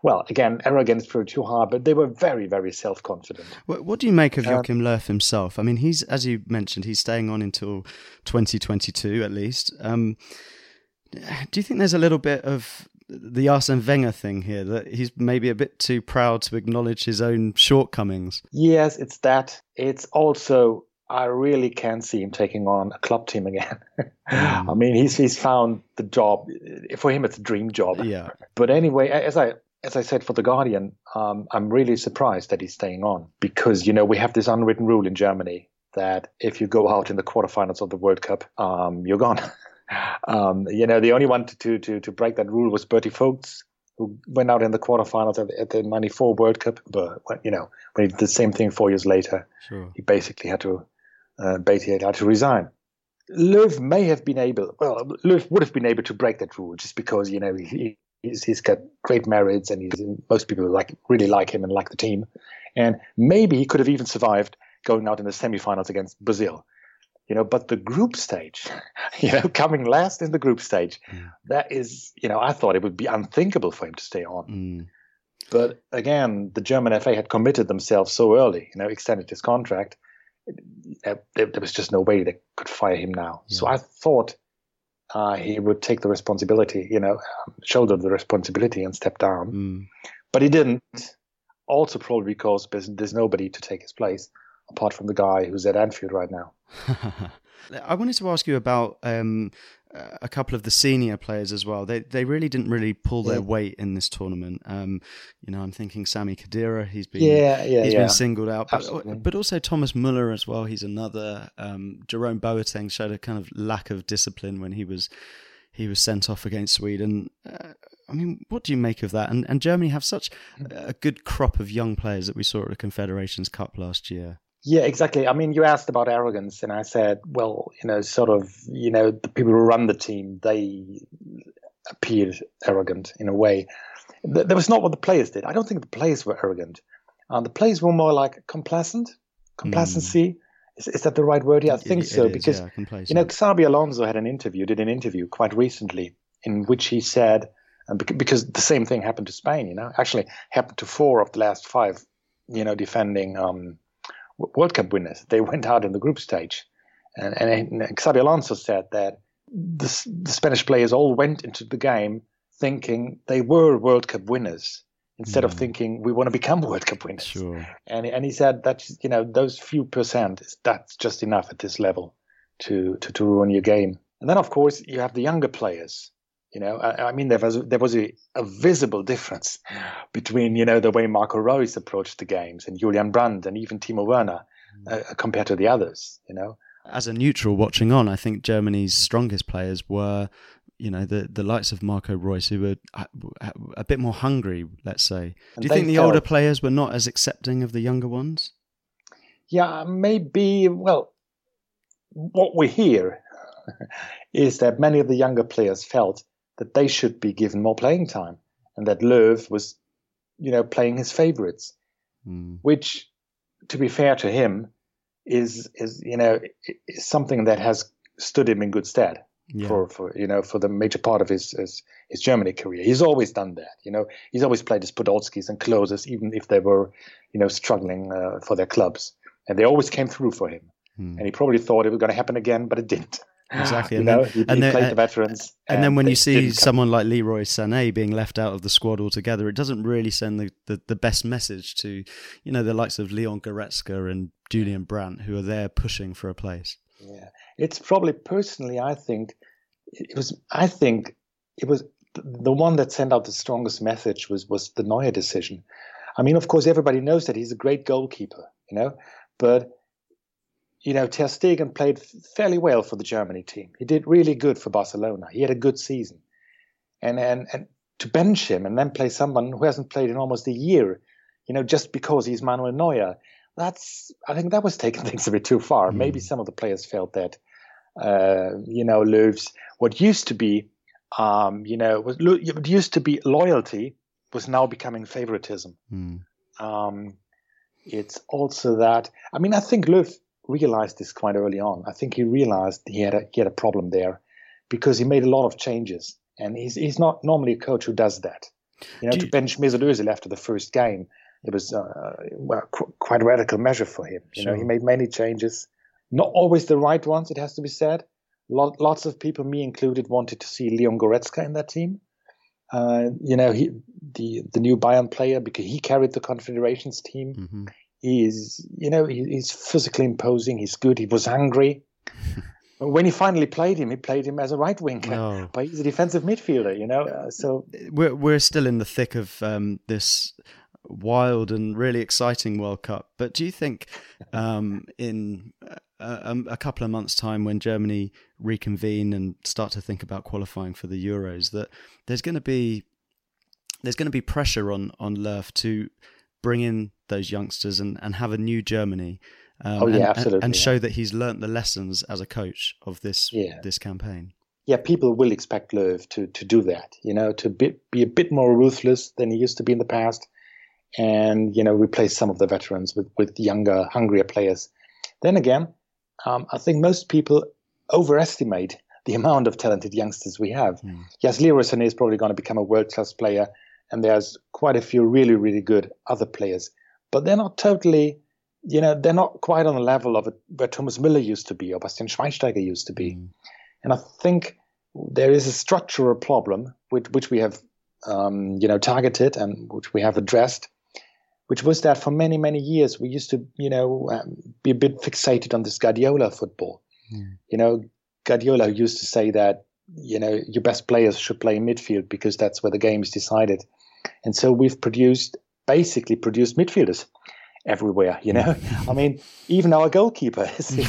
well, again, arrogance proved too hard, but they were very, very self-confident. What do you make of Joachim Löw himself? I mean, he's, as you mentioned, he's staying on until 2022 at least. Do you think there's a little bit of the Arsene Wenger thing here, that he's maybe a bit too proud to acknowledge his own shortcomings? Yes, it's that. It's also, I really can't see him taking on a club team again. I mean, he's found the job. For him, it's a dream job. Yeah. But anyway, as I said for The Guardian, I'm really surprised that he's staying on because, we have this unwritten rule in Germany that if you go out in the quarterfinals of the World Cup, you're gone. The only one to break that rule was Bertie Vogts, who went out in the quarterfinals at the 94 World Cup. But, when he did the same thing 4 years later, sure, he basically had to resign. Löw Löw would have been able to break that rule just because, he's got great merits and most people really like him and like the team. And maybe he could have even survived going out in the semifinals against Brazil. But the group stage, coming last in the group stage, that is, I thought it would be unthinkable for him to stay on. Mm. But again, the German FA had committed themselves so early, extended his contract. There was just no way they could fire him now. Yeah. So I thought he would take the responsibility, shoulder the responsibility and step down. Mm. But he didn't. Also probably because there's nobody to take his place, apart from the guy who's at Anfield right now. I wanted to ask you about a couple of the senior players as well. They really didn't pull their weight in this tournament. I'm thinking Sami Khedira. He's been singled out, but also Thomas Müller as well. He's another. Jerome Boateng showed a kind of lack of discipline when he was sent off against Sweden. What do you make of that? And Germany have such a good crop of young players that we saw at the Confederations Cup last year. Yeah, exactly. I mean, you asked about arrogance, and I said, well, the people who run the team, they appeared arrogant in a way. That was not what the players did. I don't think the players were arrogant. The players were more like complacent. Complacency. Mm. Is that the right word? Yeah, I think so. Is, because, Xabi Alonso did an interview quite recently in which he said, because the same thing happened to Spain, actually happened to 4 of the last 5, defending World Cup winners. They went out in the group stage. And Xabi Alonso said that the Spanish players all went into the game thinking they were World Cup winners instead of thinking we want to become World Cup winners. Sure. And he said that, those few percent, that's just enough at this level to ruin your game. And then, of course, you have the younger players. There was a visible difference between, the way Marco Reus approached the games and Julian Brandt and even Timo Werner compared to the others, As a neutral watching on, I think Germany's strongest players were, the likes of Marco Reus, who were a bit more hungry, let's say. Do you think the older players were not as accepting of the younger ones? Yeah, maybe. Well, what we hear is that many of the younger players felt that they should be given more playing time and that Löw was, playing his favorites, which, to be fair to him, is something that has stood him in good stead for the major part of his Germany career. He's always done that, he's always played his Podolskis and Kloses, even if they were, struggling for their clubs, and they always came through for him. And he probably thought it was going to happen again, but it didn't. Exactly. And then the veterans. And then when you see someone like Leroy Sané being left out of the squad altogether, it doesn't really send the best message to, you know, the likes of Leon Goretzka and Julian Brandt, who are there pushing for a place. Yeah, it's probably personally, I think it was the one that sent out the strongest message was the Neuer decision. I mean, of course, everybody knows that he's a great goalkeeper, you know, but, you know, Ter Stegen played fairly well for the Germany team. He did really good for Barcelona. He had a good season. And to bench him and then play someone who hasn't played in almost a year, you know, just because he's Manuel Neuer, I think that was taking things a bit too far. Mm. Maybe some of the players felt that, you know, Löw's, what used to be, you know, it used to be loyalty was now becoming favoritism. Mm. It's also that, I mean, I think Löw realized this quite early on. I think he realized he had a problem there because he made a lot of changes, and he's not normally a coach who does that. You know, to bench Mesut Özil after the first game, it was quite a radical measure for him. You know, he made many changes, not always the right ones, it has to be said. Lots of people, me included, wanted to see Leon Goretzka in that team. You know, the new Bayern player, because he carried the Confederations team. Mm-hmm. He's physically imposing. He's good. He was hungry. When he finally played him, he played him as a right winger, but he's a defensive midfielder. You know, so we're still in the thick of this wild and really exciting World Cup. But do you think in a couple of months' time, when Germany reconvene and start to think about qualifying for the Euros, that there's going to be pressure on Löw to bring in those youngsters and have a new Germany and show that he's learnt the lessons as a coach of this campaign? Yeah, people will expect Löw to do that, you know, to be a bit more ruthless than he used to be in the past and, you know, replace some of the veterans with younger, hungrier players. Then again, I think most people overestimate the amount of talented youngsters we have. Mm. Yes, Leroy Sané is probably going to become a world-class player, and there's quite a few really, really good other players. But they're not totally, you know, they're not quite on the level of where Thomas Müller used to be or Bastian Schweinsteiger used to be. Mm. And I think there is a structural problem which we have, you know, targeted and which we have addressed, which was that for many, many years we used to, you know, be a bit fixated on this Guardiola football. Mm. You know, Guardiola used to say that, you know, your best players should play in midfield because that's where the game is decided. And so we've basically produced midfielders everywhere, you know. I mean, even our goalkeeper is a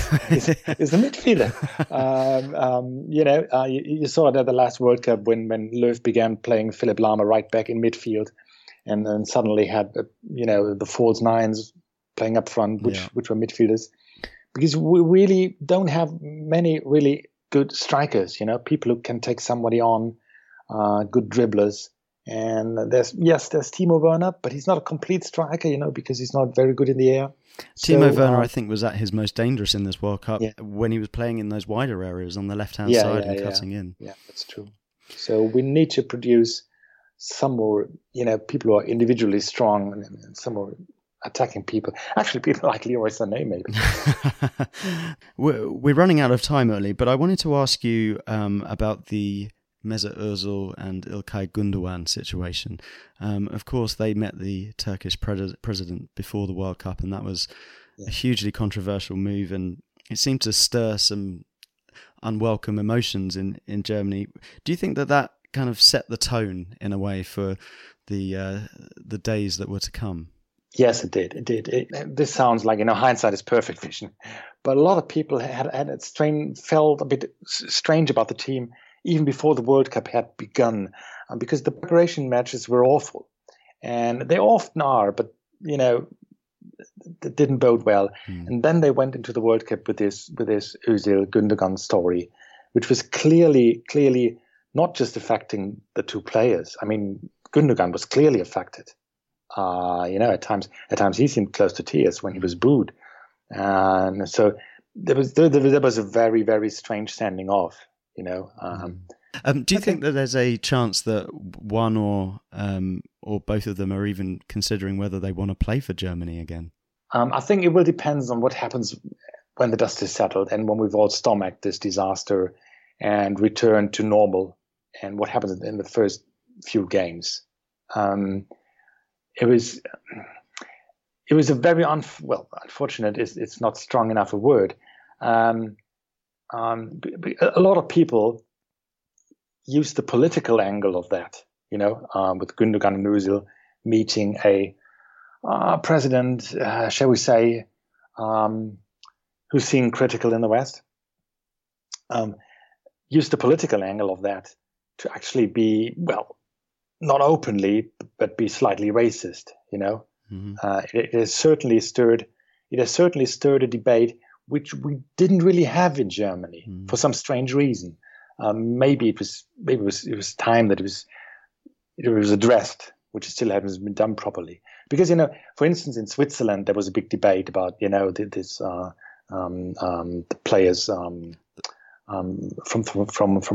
midfielder. You know, you saw it at the last World Cup when Löw began playing Philipp Lahm right back in midfield, and then suddenly had you know, the false nines playing up front, which were midfielders, because we really don't have many really good strikers, you know, people who can take somebody on, good dribblers. And there's Timo Werner, but he's not a complete striker, you know, because he's not very good in the air. Timo Werner, I think, was at his most dangerous in this World Cup when he was playing in those wider areas on the left-hand side and cutting in. Yeah, that's true. So we need to produce some more, you know, people who are individually strong and some more attacking people. Actually, people like Leroy Sané, maybe. We're running out of time early, but I wanted to ask you about the Mesut Özil and İlkay Gündoğan situation. Of course, they met the Turkish president before the World Cup, and that was a hugely controversial move, and it seemed to stir some unwelcome emotions in Germany. Do you think that kind of set the tone in a way for the days that were to come? Yes, it did. It did. This sounds like, you know, hindsight is perfect vision, but a lot of people felt a bit strange about the team, even before the World Cup had begun, because the preparation matches were awful. And they often are, but, you know, it didn't bode well. Mm. And then they went into the World Cup with this Özil Gündogan story, which was clearly not just affecting the two players. I mean, Gündogan was clearly affected. You know, at times he seemed close to tears when he was booed. And so there was a very, very strange standing off. You know, do you think that there's a chance that one or both of them are even considering whether they want to play for Germany again? I think it will depend on what happens when the dust is settled and when we've all stomached this disaster and returned to normal and what happened in the first few games. It was a very unfortunate. It's not strong enough a word. A lot of people use the political angle of that, with Gündogan and Özil meeting a president, shall we say, who's seen critical in the West, use the political angle of that to actually be, not openly, but be slightly racist, Mm-hmm. It has certainly stirred a debate which we didn't really have in Germany mm-hmm. for some strange reason. Maybe it was time that it was addressed, which still hasn't been done properly. Because for instance, in Switzerland there was a big debate about the players from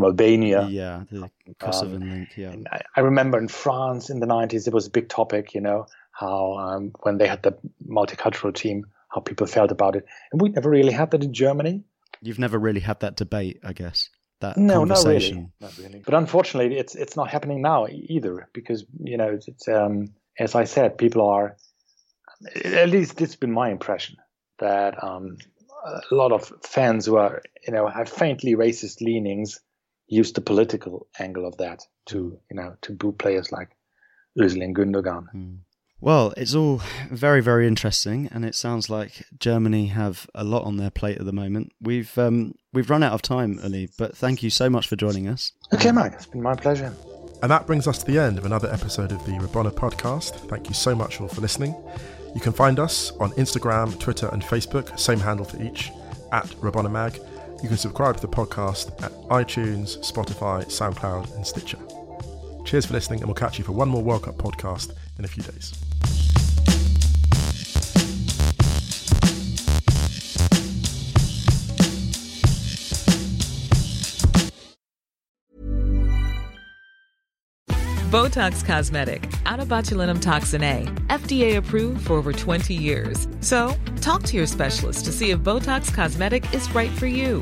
Albania, the Kosovan link. Yeah, I remember in France in the 90s it was a big topic. How when they had the multicultural team, how people felt about it, and we never really had that in Germany. You've never really had that debate, I guess. No, conversation. Not really. But unfortunately, it's not happening now either, because it's as I said, people are. At least it's been my impression that a lot of fans who are have faintly racist leanings use the political angle of that to boo players like Özil and Gündogan. Mm. Well, it's all very, very interesting, and it sounds like Germany have a lot on their plate at the moment. We've run out of time, Ali, but thank you so much for joining us. Okay, Mike, it's been my pleasure. And that brings us to the end of another episode of the Rabona podcast. Thank you so much all for listening. You can find us on Instagram, Twitter and Facebook, same handle for each, @RabonaMag. You can subscribe to the podcast at iTunes, Spotify, SoundCloud and Stitcher. Cheers for listening, and we'll catch you for one more World Cup podcast in a few days. Botox Cosmetic, out of botulinum toxin A, FDA approved for over 20 years. So, talk to your specialist to see if Botox Cosmetic is right for you.